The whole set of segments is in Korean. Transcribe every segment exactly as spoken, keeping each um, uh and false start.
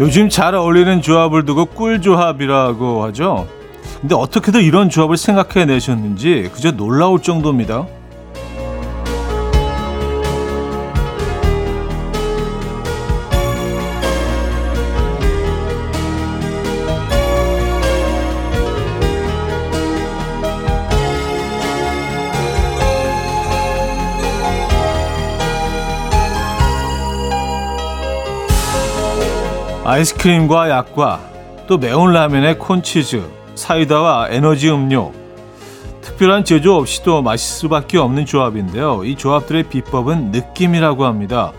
요즘 잘 어울리는 조합을 두고 꿀조합이라고 하죠. 근데 어떻게든 이런 조합을 생각해내셨는지 그저 놀라울 정도입니다. 아이스크림과 약과, 또 매운 라면에 콘치즈, 사이다와 에너지 음료, 특별한 제조 없이도 마실 수밖에 없는 조합인데요. 이 조합들의 비법은 느낌이라고 합니다.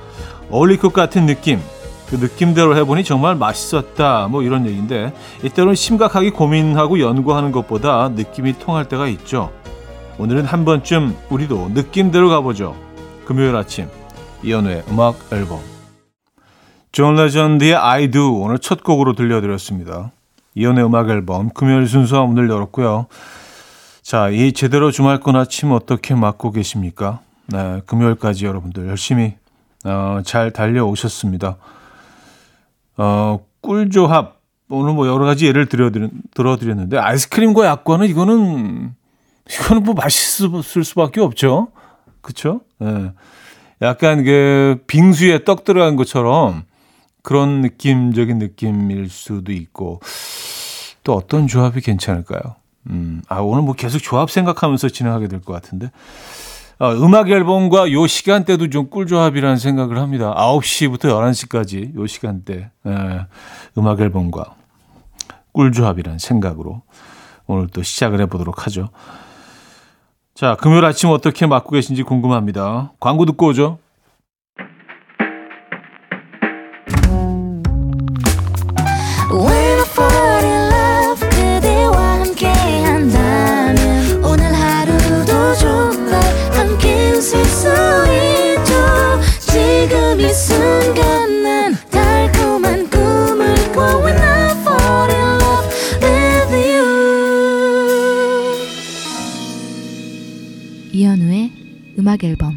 어울릴 것 같은 느낌, 그 느낌대로 해보니 정말 맛있었다, 뭐 이런 얘기인데, 이때로는 심각하게 고민하고 연구하는 것보다 느낌이 통할 때가 있죠. 오늘은 한 번쯤 우리도 느낌대로 가보죠. 금요일 아침 이현우의 음악 앨범, 존 레전드의 I Do 오늘 첫 곡으로 들려드렸습니다. 이연의 음악 앨범 금요일 순서 오늘 열었고요. 자, 이 제대로 주말권 아침 어떻게 맞고 계십니까? 네, 금요일까지 여러분들 열심히 어, 잘 달려오셨습니다. 어, 꿀조합 오늘 뭐 여러 가지 예를 들어드렸는데, 아이스크림과 약과는 이거는 이거는 뭐 맛있을 수밖에 없죠. 그렇죠? 네. 약간 그 빙수에 떡 들어간 것처럼 그런 느낌적인 느낌일 수도 있고, 또 어떤 조합이 괜찮을까요? 음, 아, 오늘 뭐 계속 조합 생각하면서 진행하게 될 것 같은데, 아, 음악 앨범과 요 시간대도 좀 꿀조합이라는 생각을 합니다. 아홉 시부터 열한 시까지 요 시간대, 예, 음악 앨범과 꿀조합이라는 생각으로 오늘 또 시작을 해보도록 하죠. 자, 금요일 아침 어떻게 맞고 계신지 궁금합니다. 광고 듣고 오죠. 이현우의 음악 앨범.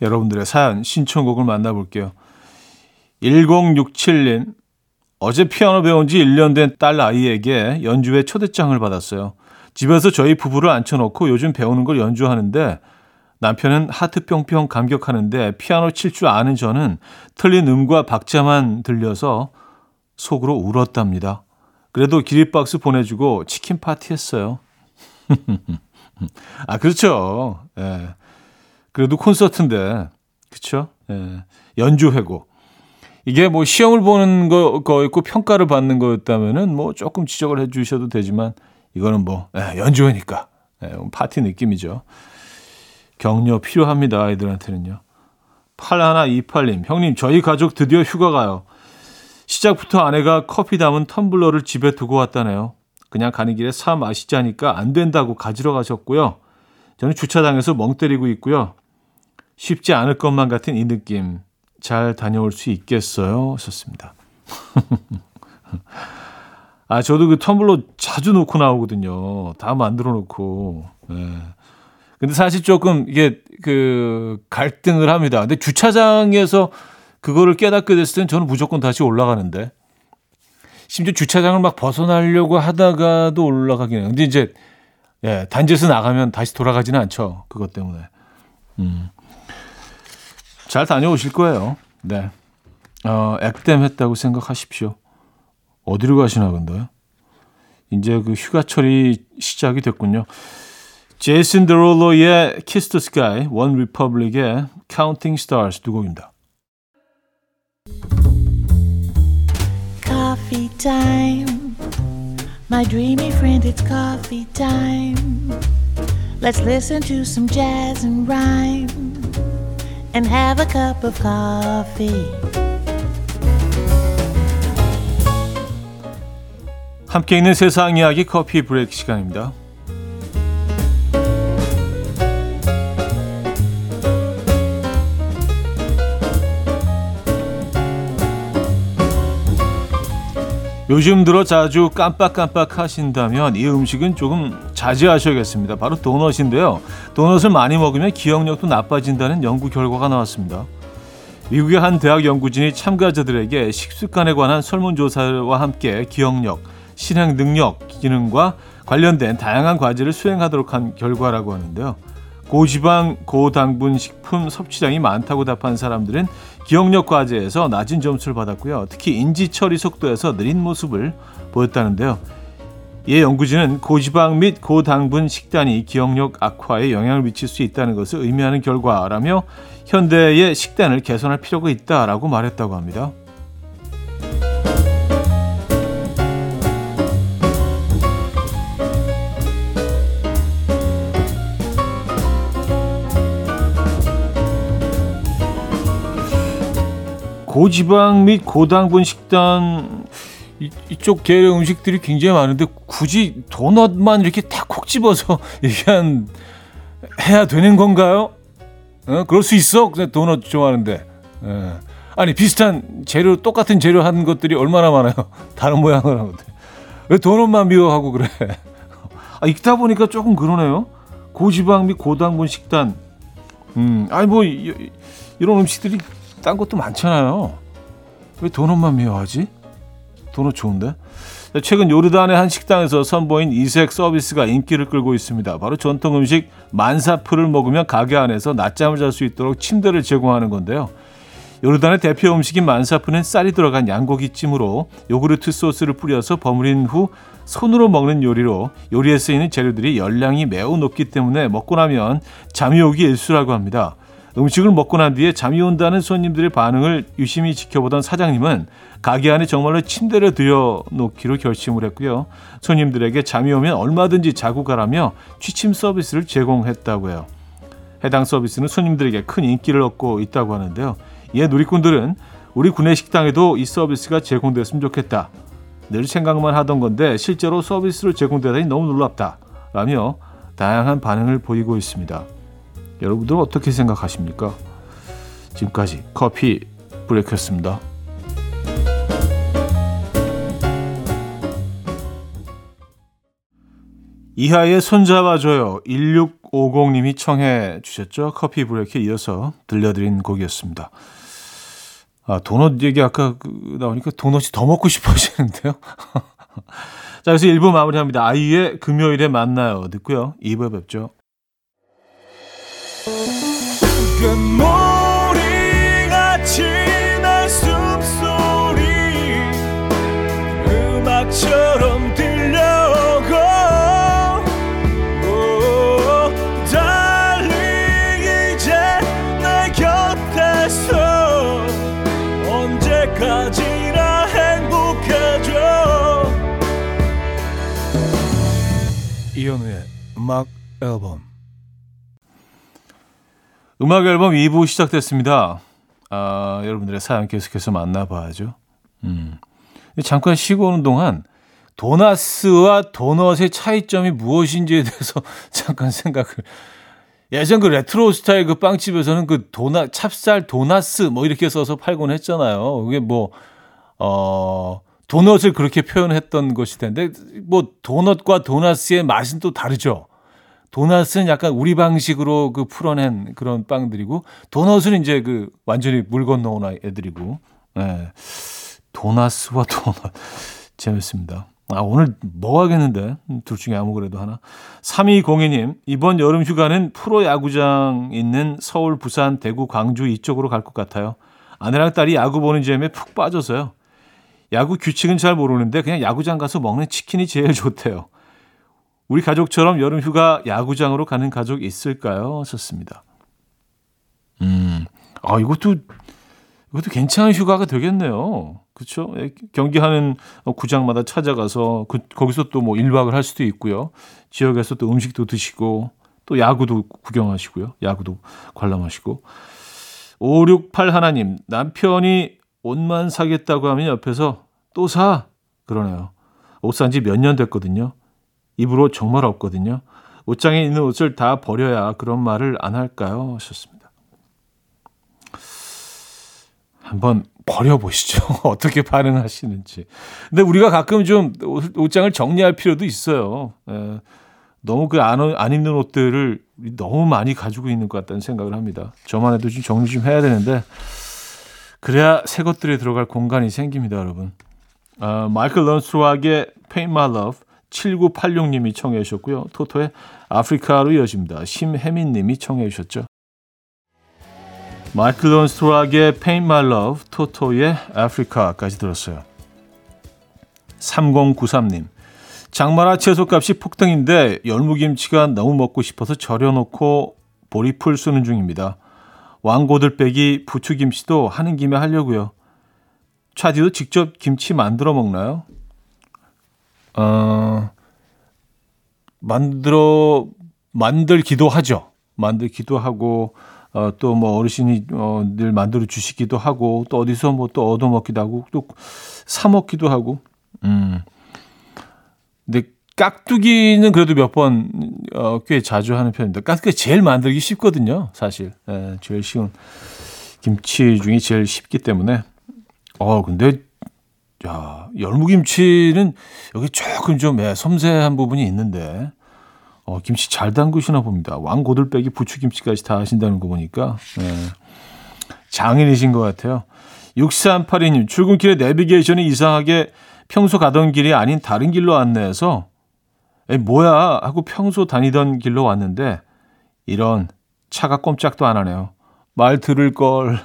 여러분들의 사연 신청곡을 만나볼게요. 일공육칠 님, 어제 피아노 배운 지 일 년 된 딸 아이에게 연주회 초대장을 받았어요. 집에서 저희 부부를 앉혀놓고 요즘 배우는 걸 연주하는데, 남편은 하트 뿅뿅 감격하는데 피아노 칠 줄 아는 저는 틀린 음과 박자만 들려서 속으로 울었답니다. 그래도 기립박수 보내주고 치킨 파티 했어요. 아, 그렇죠. 예. 그래도 콘서트인데, 그렇죠? 예. 연주회고. 이게 뭐 시험을 보는 거, 거였고 평가를 받는 거였다면은 뭐 조금 지적을 해주셔도 되지만, 이거는 뭐, 예, 연주회니까. 예, 파티 느낌이죠. 격려 필요합니다, 아이들한테는요. 팔천백이십팔 님, 형님, 저희 가족 드디어 휴가 가요. 시작부터 아내가 커피 담은 텀블러를 집에 두고 왔다네요. 그냥 가는 길에 사 마시자니까 안 된다고 가지러 가셨고요. 저는 주차장에서 멍 때리고 있고요. 쉽지 않을 것만 같은 이 느낌, 잘 다녀올 수 있겠어요? 썼습니다. 아, 저도 그 텀블러 자주 놓고 나오거든요. 다 만들어 놓고. 네. 근데 사실 조금 이게 그 갈등을 합니다. 근데 주차장에서 그거를 깨닫게 됐을 때는 저는 무조건 다시 올라가는데, 심지어 주차장을 막 벗어나려고 하다가도 올라가긴 해요. 근데 이제, 예, 단지에서 나가면 다시 돌아가지는 않죠. 그것 때문에. 음. 잘 다녀오실 거예요. 네. 어, 액땜했다고 생각하십시오. 어디로 가시나 근데? 이제 그 휴가철이 시작이 됐군요. 제이슨 데롤로의 Kiss the Sky, 원 리퍼블릭의 Counting Stars 두 곡입니다. Coffee time, my dreamy friend, it's coffee time. Let's listen to some jazz and rhyme and have a cup of coffee. 함께 있는 세상 이야기 커피 브레이크 시간입니다. 요즘 들어 자주 깜빡깜빡 하신다면 이 음식은 조금 자제하셔야겠습니다. 바로 도넛인데요. 도넛을 많이 먹으면 기억력도 나빠진다는 연구 결과가 나왔습니다. 미국의 한 대학 연구진이 참가자들에게 식습관에 관한 설문조사와 함께 기억력, 실행 능력, 기능과 관련된 다양한 과제를 수행하도록 한 결과라고 하는데요. 고지방, 고당분 식품 섭취량이 많다고 답한 사람들은 기억력 과제에서 낮은 점수를 받았고요. 특히 인지 처리 속도에서 느린 모습을 보였다는데요. 이에 연구진은 고지방 및 고당분 식단이 기억력 악화에 영향을 미칠 수 있다는 것을 의미하는 결과라며 현대의 식단을 개선할 필요가 있다라고 말했다고 합니다. 고지방 및 고당분 식단 이, 이쪽 계열 음식들이 굉장히 많은데 굳이 도넛만 이렇게 다 콕 집어서 얘기한 해야 되는 건가요? 어? 그럴 수 있어? 그냥 도넛 좋아하는데. 에. 아니 비슷한 재료 똑같은 재료 한 것들이 얼마나 많아요. 다른 모양을 하거든. 왜 도넛만 미워하고 그래? 아, 읽다 보니까 조금 그러네요. 고지방 및 고당분 식단. 음, 아니 뭐 이, 이런 음식들이 딴 것도 많잖아요. 왜 도넛만 미워하지? 도넛 좋은데? 최근 요르단의 한 식당에서 선보인 이색 서비스가 인기를 끌고 있습니다. 바로 전통 음식 만사프를 먹으면 가게 안에서 낮잠을 잘 수 있도록 침대를 제공하는 건데요. 요르단의 대표 음식인 만사프는 쌀이 들어간 양고기찜으로 요구르트 소스를 뿌려서 버무린 후 손으로 먹는 요리로 요리에 쓰이는 재료들이 열량이 매우 높기 때문에 먹고 나면 잠이 오기 일쑤라고 합니다. 음식을 먹고 난 뒤에 잠이 온다는 손님들의 반응을 유심히 지켜보던 사장님은 가게 안에 정말로 침대를 들여놓기로 결심을 했고요. 손님들에게 잠이 오면 얼마든지 자고 가라며 취침 서비스를 제공했다고 해요. 해당 서비스는 손님들에게 큰 인기를 얻고 있다고 하는데요. 이에 누리꾼들은 우리 구내 식당에도 이 서비스가 제공됐으면 좋겠다. 늘 생각만 하던 건데 실제로 서비스로 제공되다니 너무 놀랍다. 라며 다양한 반응을 보이고 있습니다. 여러분들 어떻게 생각하십니까? 지금까지 커피 브레이크였습니다. 이하의 손잡아줘요. 일육오공님이 청해 주셨죠. 커피 브레이크에 이어서 들려드린 곡이었습니다. 아, 도넛 얘기 아까 나오니까 도넛이 더 먹고 싶어지는데요. 자, 그래서 일 부 마무리합니다. 아이유의 금요일에 만나요 듣고요. 이 부에 뵙죠. 괴물이같이 날 숨소리 음악처럼 들려오고 달리 이제 내 곁에서 언제까지나 행복해져. 이현우의 음악 앨범 음악 앨범 이 부 시작됐습니다. 아, 여러분들의 사연 계속해서 만나봐야죠. 음. 잠깐 쉬고 오는 동안 도나스와 도넛의 차이점이 무엇인지에 대해서 잠깐 생각을. 예전 그 레트로 스타일 그 빵집에서는 그 도넛, 찹쌀 도나스 뭐 이렇게 써서 팔곤 했잖아요. 그게 뭐, 어, 도넛을 그렇게 표현했던 것일 텐데, 뭐 도넛과 도나스의 맛은 또 다르죠. 도넛은 약간 우리 방식으로 그 풀어낸 그런 빵들이고, 도넛은 이제 그 완전히 물 건너온 애들이고, 예. 도나스와 도넛. 재밌습니다. 아, 오늘 뭐 하겠는데? 둘 중에 아무거래도 하나. 삼이공이님, 이번 여름 휴가는 프로 야구장 있는 서울, 부산, 대구, 광주 이쪽으로 갈 것 같아요. 아내랑 딸이 야구 보는 재미에 푹 빠져서요. 야구 규칙은 잘 모르는데, 그냥 야구장 가서 먹는 치킨이 제일 좋대요. 우리 가족처럼 여름 휴가 야구장으로 가는 가족 있을까요? 썼습니다. 음, 아, 이것도, 이것도 괜찮은 휴가가 되겠네요. 그쵸? 경기하는 구장마다 찾아가서, 그, 거기서 또 뭐 일 박을 할 수도 있고요. 지역에서 또 음식도 드시고, 또 야구도 구경하시고요. 야구도 관람하시고. 오육팔 하나님, 남편이 옷만 사겠다고 하면 옆에서 또 사! 그러네요. 옷 산 지 몇 년 됐거든요. 입으로 정말 없거든요. 옷장에 있는 옷을 다 버려야 그런 말을 안 할까요? 하셨습니다. 한번 버려보시죠. 어떻게 반응하시는지. 근데 우리가 가끔 좀 옷장을 정리할 필요도 있어요. 에, 너무 그 안 안 입는 옷들을 너무 많이 가지고 있는 것 같다는 생각을 합니다. 저만 해도 좀 정리 좀 해야 되는데 그래야 새 것들이 들어갈 공간이 생깁니다, 여러분. 아, 마이클 런스로아의 Paint My Love 칠구팔육 님이 청해 주셨고요. 토토의 아프리카로 이어집니다. 심혜민 님이 청해 주셨죠. 마이클 런스로아의 Paint My Love, 토토의 아프리카까지 들었어요. 삼공구삼 님. 장마라 채소값이 폭등인데 열무김치가 너무 먹고 싶어서 절여놓고 보리풀 쓰는 중입니다. 왕고들빼기 부추김치도 하는 김에 하려고요. 차디도 직접 김치 만들어 먹나요? 어, 만들어 만들기도 하죠. 만들기도 하고 어, 또 뭐 어르신이 어, 늘 만들어 주시기도 하고 또 어디서 뭐 또 얻어 먹기도 하고 또 사 먹기도 하고. 음. 근데 깍두기는 그래도 몇 번 어, 꽤 자주 하는 편입니다. 깍두기 제일 만들기 쉽거든요, 사실. 에, 제일 쉬운 김치 중에 제일 쉽기 때문에. 어 근데 야 열무김치는 여기 조금 좀 예, 섬세한 부분이 있는데 어, 김치 잘 담그시나 봅니다. 왕고들빼기 부추김치까지 다 하신다는 거 보니까 예, 장인이신 것 같아요. 육삼팔이 님 출근길에 내비게이션이 이상하게 평소 가던 길이 아닌 다른 길로 안내해서 에이, 뭐야 하고 평소 다니던 길로 왔는데 이런 차가 꼼짝도 안 하네요. 말 들을 걸.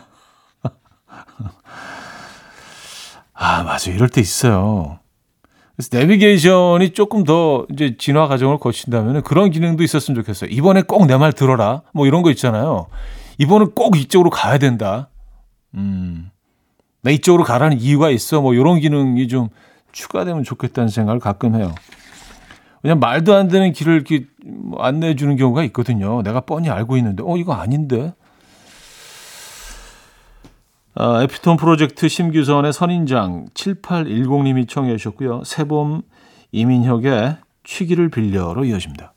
아, 맞아. 이럴 때 있어요. 그래서 내비게이션이 조금 더 이제 진화 과정을 거친다면 그런 기능도 있었으면 좋겠어요. 이번에 꼭 내 말 들어라. 뭐 이런 거 있잖아요. 이번엔 꼭 이쪽으로 가야 된다. 음, 나 이쪽으로 가라는 이유가 있어. 뭐 이런 기능이 좀 추가되면 좋겠다는 생각을 가끔 해요. 그냥 말도 안 되는 길을 이렇게 안내해 주는 경우가 있거든요. 내가 뻔히 알고 있는데, 어, 이거 아닌데. 아, 에피톤 프로젝트 심규선의 선인장 칠팔일공 님이 청해 주셨고요. 새봄 이민혁의 취기를 빌려로 이어집니다.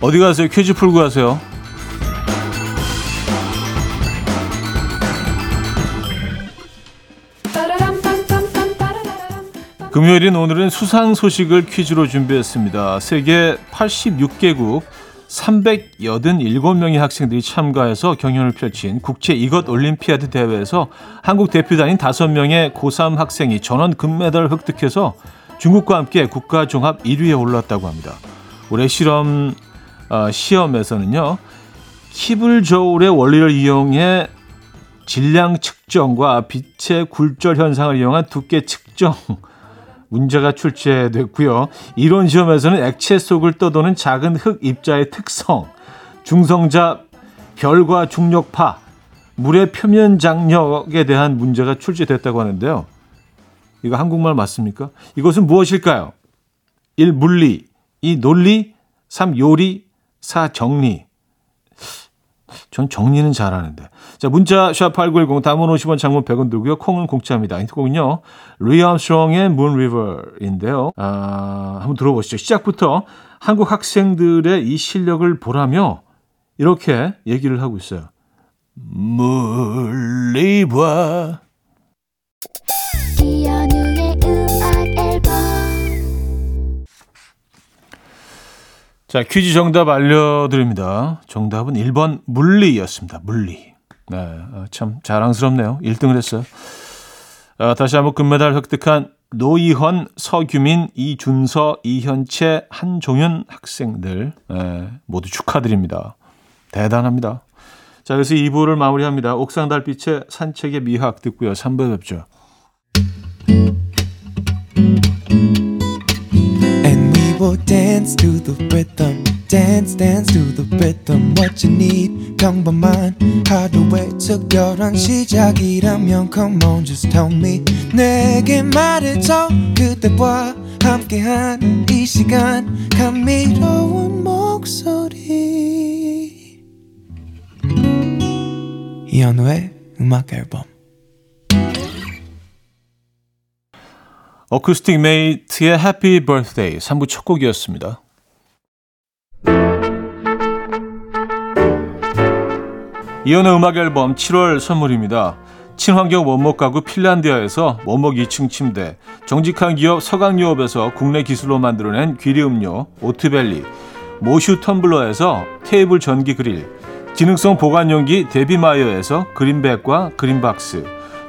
어디 가세요? 퀴즈 풀고 가세요. 금요일인 오늘은 수상 소식을 퀴즈로 준비했습니다. 세계 팔십육 개국 삼백팔십칠 명의 학생들이 참가해서 경연을 펼친 국제 이것 올림피아드 대회에서 한국 대표단인 다섯 명의 고삼 학생이 전원 금메달을 획득해서 중국과 함께 국가 종합 일 위에 올랐다고 합니다. 올해 실험, 어, 시험에서는요. 킵을 저울의 원리를 이용해 질량 측정과 빛의 굴절 현상을 이용한 두께 측정 문제가 출제됐고요. 이론 시험에서는 액체 속을 떠도는 작은 흙 입자의 특성, 중성자, 별과 중력파, 물의 표면 장력에 대한 문제가 출제됐다고 하는데요. 이거 한국말 맞습니까? 이것은 무엇일까요? 일. 물리, 이. 논리, 삼. 요리, 사. 정리. 전 정리는 잘하는데. 자, 문자 샵 팔구일공 담은 오십 원 장문 백 원 들고요. 콩은 공짜입니다. 이 곡은요. 루이 암스트롱의 문 리버인데요. 아, 한번 들어보시죠. 시작부터 한국 학생들의 이 실력을 보라며 이렇게 얘기를 하고 있어요. 문 리버 이현우의 음악 앨범. 자, 퀴즈 정답 알려드립니다. 정답은 일 번 물리였습니다. 물리. 네, 참 자랑스럽네요. 일 등을 했어요. 아, 다시 한번 금메달 획득한 노이헌, 서규민, 이준서, 이현채, 한종현 학생들 네, 모두 축하드립니다. 대단합니다. 자, 그래서 이 부를 마무리합니다. 옥상 달빛의 산책의 미학 듣고요. 삼 부에 뵙죠. And we will dance to the rhythm. Dance, dance to the rhythm. What you need, 평범한 하루의 특별한 시작이라면 come on, just tell me. 내게 말해줘 그대와 함께한 이 시간 감미로운 목소리. 이현우의 음악 앨범. 어쿠스틱 메이트의 Happy Birthday 삼 부 첫 곡이었습니다. 이온의 음악 앨범 칠월 선물입니다. 친환경 원목 가구 핀란디아에서 원목 이 층 침대, 정직한 기업 서강유업에서 국내 기술로 만들어낸 귀리 음료 오트밸리, 모슈 텀블러에서 테이블 전기 그릴, 기능성 보관용기 데비마이어에서 그린백과 그린박스,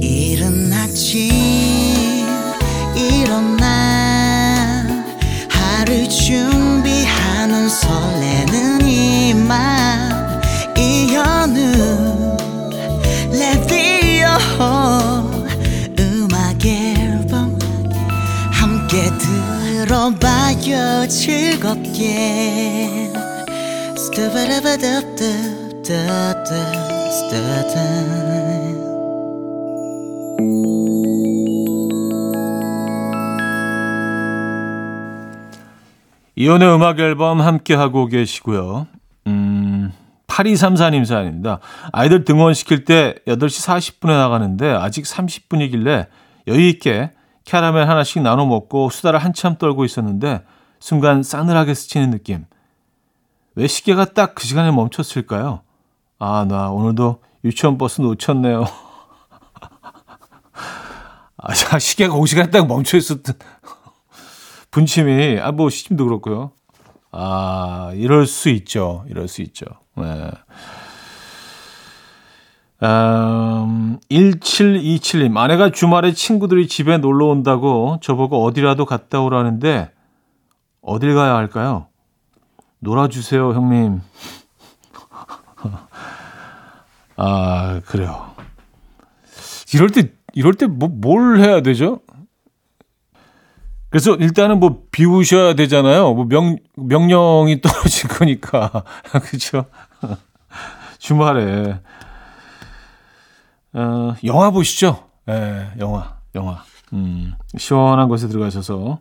이른 아침 일어나 하루 준비하는 설레는 이맘 이현우 음악 앨범 함께 들어봐요. 즐겁게 이온의 음악 앨범 함께 하고 계시고요. 음... 팔이삼사 님 사연입니다. 아이들 등원시킬 때 여덟 시 사십 분에 나가는데 아직 삼십 분이길래 여유있게 캐러멜 하나씩 나눠 먹고 수다를 한참 떨고 있었는데 순간 싸늘하게 스치는 느낌. 왜 시계가 딱 그 시간에 멈췄을까요? 아, 나 오늘도 유치원 버스 놓쳤네요. 아, 시계가 그 시간에 딱 멈춰있었던 분침이, 아, 뭐 시침도 그렇고요. 아, 이럴 수 있죠. 이럴 수 있죠. 네. 음, 일칠이칠 님, 아내가 주말에 친구들이 집에 놀러 온다고 저보고 어디라도 갔다 오라는데 어딜 가야 할까요? 놀아주세요, 형님. 아, 그래요. 이럴 때, 이럴 때 뭐, 뭘 해야 되죠? 그래서 일단은 뭐 비우셔야 되잖아요. 뭐 명, 명령이 떨어질 거니까. 그렇죠? 주말에. 어, 영화 보시죠. 네, 영화, 영화. 음, 시원한 곳에 들어가셔서.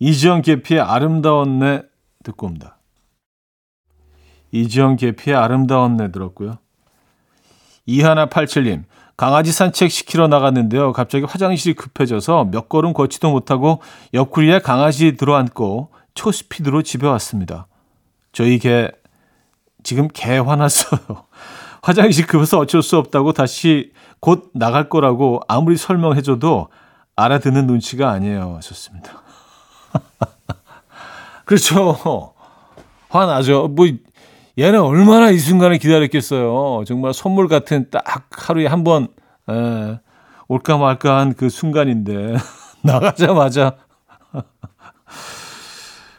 이지영 계피의 아름다운 내 듣고 옵니다. 이지영 계피의 아름다운 내 들었고요. 이하나팔칠 님. 강아지 산책시키러 나갔는데요. 갑자기 화장실이 급해져서 몇 걸음 걷지도 못하고 옆구리에 강아지 들어앉고 초스피드로 집에 왔습니다. 저희 개, 지금 개 화났어요. 화장실 급해서 어쩔 수 없다고 다시 곧 나갈 거라고 아무리 설명해줘도 알아듣는 눈치가 아니에요. 하셨습니다. 그렇죠. 화나죠. 뭐. 얘는 얼마나 이 순간을 기다렸겠어요. 정말 선물 같은 딱 하루에 한 번 올까 말까 한 그 순간인데 나가자마자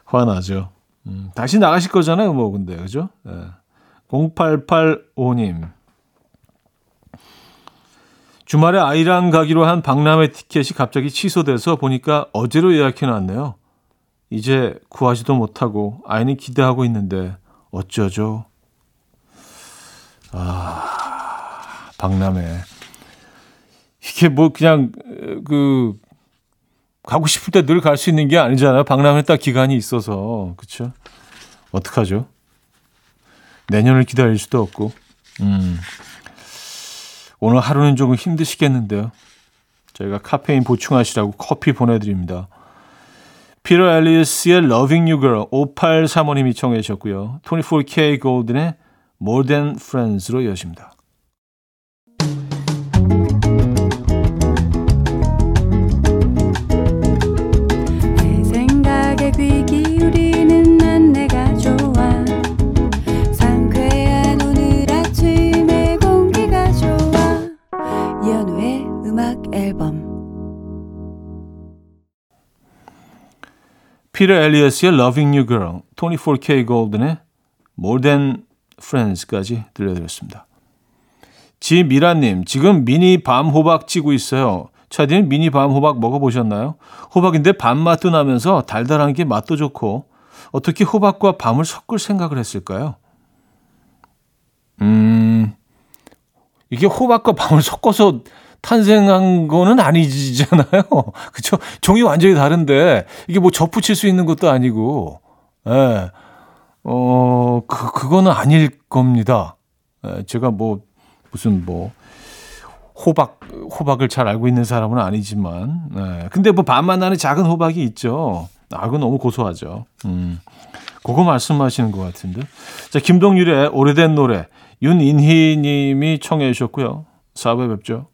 화나죠. 음, 다시 나가실 거잖아요. 뭐 근데 그죠? 에. 공팔팔오 님. 주말에 아이랑 가기로 한 박람회 티켓이 갑자기 취소돼서 보니까 어제로 예약해놨네요. 이제 구하지도 못하고 아이는 기대하고 있는데 어쩌죠? 아, 박람회. 이게 뭐 그냥 그 가고 싶을 때 늘 갈 수 있는 게 아니잖아요. 박람회 딱 기간이 있어서. 그렇죠? 어떡하죠? 내년을 기다릴 수도 없고. 음. 오늘 하루는 조금 힘드시겠는데요. 저희가 카페인 보충하시라고 커피 보내드립니다. 피터 앨리스의 Loving You Girl 오팔삼오 님이 청해 주셨고요. 이십사 케이 골든의 More Than Friends로 이어집니다. 내 생각에 귀 기울이는 난 내가 좋아. 상쾌한 오늘 아침에 공기가 좋아. 이현우의 음악 앨범. 피터 엘리엇의 Loving You Girl, 이십사 케이 Golden의 More Than Friends까지 들려드렸습니다. 지미라님, 지금 미니 밤 호박 찌고 있어요. 차디는 미니 밤 호박 먹어보셨나요? 호박인데 밤 맛도 나면서 달달한 게 맛도 좋고 어떻게 호박과 밤을 섞을 생각을 했을까요? 음, 이게 호박과 밤을 섞어서 탄생한 거는 아니잖아요. 그쵸? 종이 완전히 다른데, 이게 뭐 접붙일 수 있는 것도 아니고, 예. 어, 그, 그거는 아닐 겁니다. 예, 제가 뭐, 무슨 뭐, 호박, 호박을 잘 알고 있는 사람은 아니지만, 예. 근데 뭐, 밤만 나는 작은 호박이 있죠. 아, 그건 너무 고소하죠. 음. 그거 말씀하시는 것 같은데. 자, 김동률의 오래된 노래, 윤인희 님이 청해 주셨고요. 사 부에 뵙죠.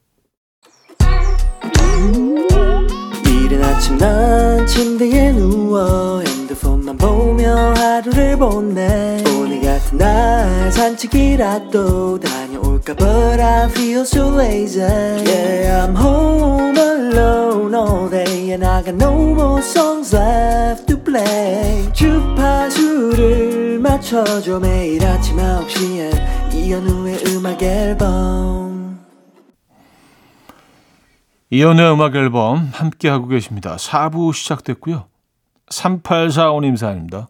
이른 아침 난 침대에 누워 핸드폰만 보며 하루를 보내. 오늘 같은 날 산책이라도 다녀올까. But I feel so lazy. Yeah, I'm home alone all day and I got no more songs left to play. 주파수를 맞춰줘. 매일 아침 아홉 시에 이현우의 음악 앨범. 이연의 음악 앨범 함께하고 계십니다. 사 부 시작됐고요. 삼팔사오 님 사연입니다.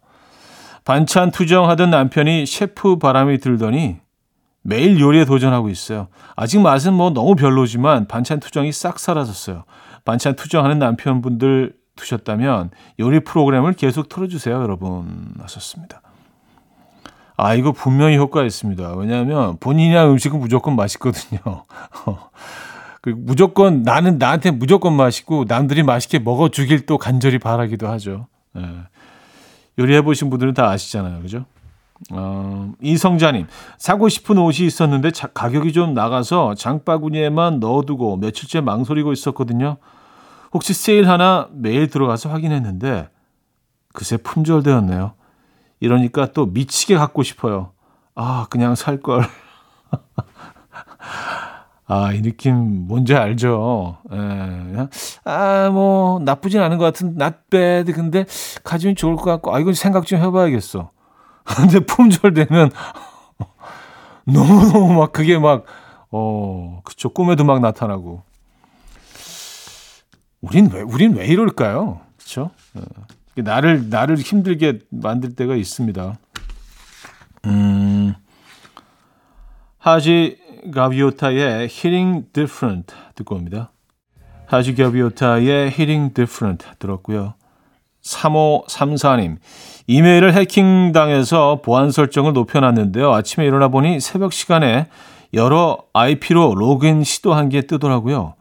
반찬 투정하던 남편이 셰프 바람이 들더니 매일 요리에 도전하고 있어요. 아직 맛은 뭐 너무 별로지만 반찬 투정이 싹 사라졌어요. 반찬 투정하는 남편분들 두셨다면 요리 프로그램을 계속 틀어주세요, 여러분 하셨습니다. 아, 이거 분명히 효과 있습니다. 왜냐하면 본인이 한 음식은 무조건 맛있거든요. 그리고 무조건 나는 나한테 무조건 맛있고 남들이 맛있게 먹어주길 또 간절히 바라기도 하죠. 예. 요리해보신 분들은 다 아시잖아요. 그죠? 어, 이성자님, 사고 싶은 옷이 있었는데 자, 가격이 좀 나가서 장바구니에만 넣어두고 며칠째 망설이고 있었거든요. 혹시 세일 하나 매일 들어가서 확인했는데 그새 품절되었네요. 이러니까 또 미치게 갖고 싶어요. 아, 그냥 살걸. 아, 이 느낌 뭔지 알죠? 예. 아, 뭐 나쁘진 않은 것 같은 not bad. 근데 가지면 좋을 것 같고, 아, 이건 생각 좀 해봐야겠어. 근데 품절되면 너무 너무 막 그게 막 어, 그쵸, 꿈에도 막 나타나고. 우린 왜 우린 왜 이럴까요? 그렇죠? 예. 나를 나를 힘들게 만들 때가 있습니다. 음, 하지. 가비오타의 Hearing Different 듣고 옵니다. 하지 가비오타의 Hearing Different 들었고요. 삼오삼사 님, 이메일을 해킹당해서 보안 설정을 높여놨는데요. 아침에 일어나 보니 새벽 시간에 여러 아이피로 로그인 시도한 게 뜨더라고요.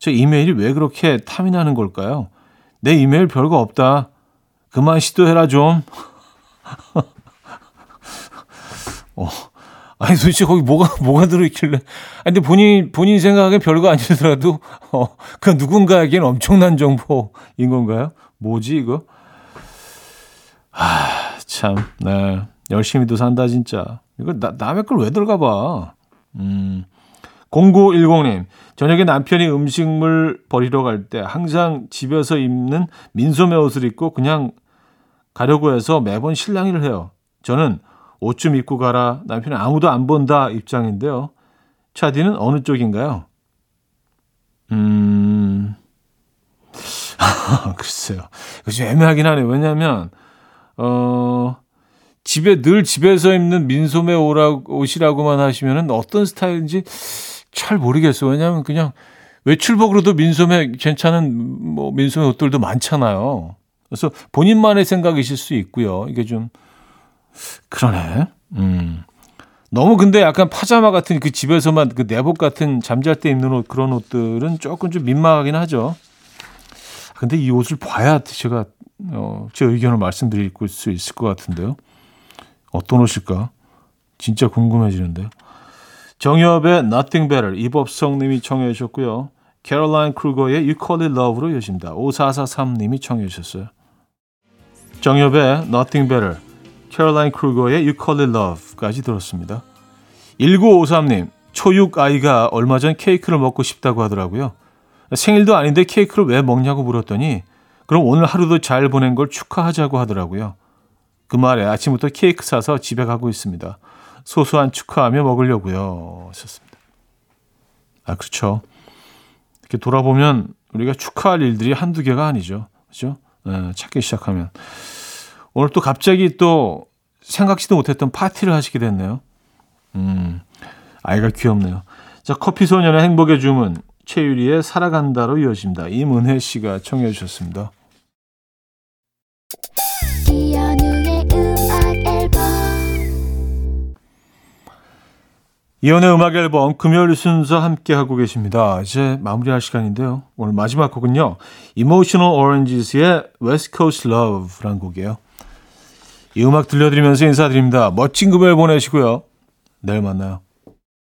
저 이메일이 왜 그렇게 탐이 나는 걸까요? 내 이메일 별거 없다. 그만 시도해라 좀. 어. 아니, 도대체 거기 뭐가, 뭐가 들어있길래. 아니, 근데 본인, 본인 생각에 별거 아니더라도, 어, 그 누군가에겐 엄청난 정보인 건가요? 뭐지, 이거? 아, 참, 네. 열심히도 산다, 진짜. 이거 나, 남의 걸 왜 들어가 봐. 음. 공구일공 님, 저녁에 남편이 음식물 버리러 갈 때 항상 집에서 입는 민소매 옷을 입고 그냥 가려고 해서 매번 실랑이를 해요. 저는 옷 좀 입고 가라, 남편은 아무도 안 본다 입장인데요. 차디는 어느 쪽인가요? 음, 글쎄요. 요즘 애매하긴 하네요. 왜냐하면 어, 집에 늘 집에서 입는 민소매 옷이라고만 하시면은 어떤 스타일인지 잘 모르겠어요. 왜냐하면 그냥 외출복으로도 민소매 괜찮은 뭐 민소매 옷들도 많잖아요. 그래서 본인만의 생각이실 수 있고요. 이게 좀 그러네. 음. 너무 근데 약간 파자마 같은 그 집에서만 그 내복 같은 잠잘 때 입는 옷, 그런 옷들은 조금 좀 민망하긴 하죠. 근데 이 옷을 봐야 제가 어, 제 의견을 말씀드릴 수 있을 것 같은데요. 어떤 옷일까? 진짜 궁금해지는데요. 정엽의 Nothing Better, 이법성 님이 청해 주셨고요. 캐롤라인 크루거의 You Call It Love로 여십니다. 오사사삼 님이 청해 주셨어요. 정엽의 Nothing Better, 캐롤라인 크루거의 You Call It Love까지 들었습니다. 일구오삼 님, 초육 아이가 얼마 전 케이크를 먹고 싶다고 하더라고요. 생일도 아닌데 케이크를 왜 먹냐고 물었더니 그럼 오늘 하루도 잘 보낸 걸 축하하자고 하더라고요. 그 말에 아침부터 케이크 사서 집에 가고 있습니다. 소소한 축하하며 먹으려고요. 썼습니다. 아, 그렇죠. 이렇게 돌아보면 우리가 축하할 일들이 한두 개가 아니죠. 그렇죠? 네, 찾기 시작하면. 오늘 또 갑자기 또 생각지도 못했던 파티를 하시게 됐네요. 음, 아이가 귀엽네요. 자, 커피소년의 행복의 주문, 최유리의 살아간다로 이어집니다. 임은혜 씨가 청해 주셨습니다. 이연우의 음악 앨범. 이연우의 음악 앨범 금요일 순서 함께 하고 계십니다. 이제 마무리할 시간인데요. 오늘 마지막 곡은요, Emotional Oranges의 West Coast Love라는 곡이에요. 이 음악 들려드리면서 인사드립니다. 멋진 금요일 보내시고요. 내일 만나요.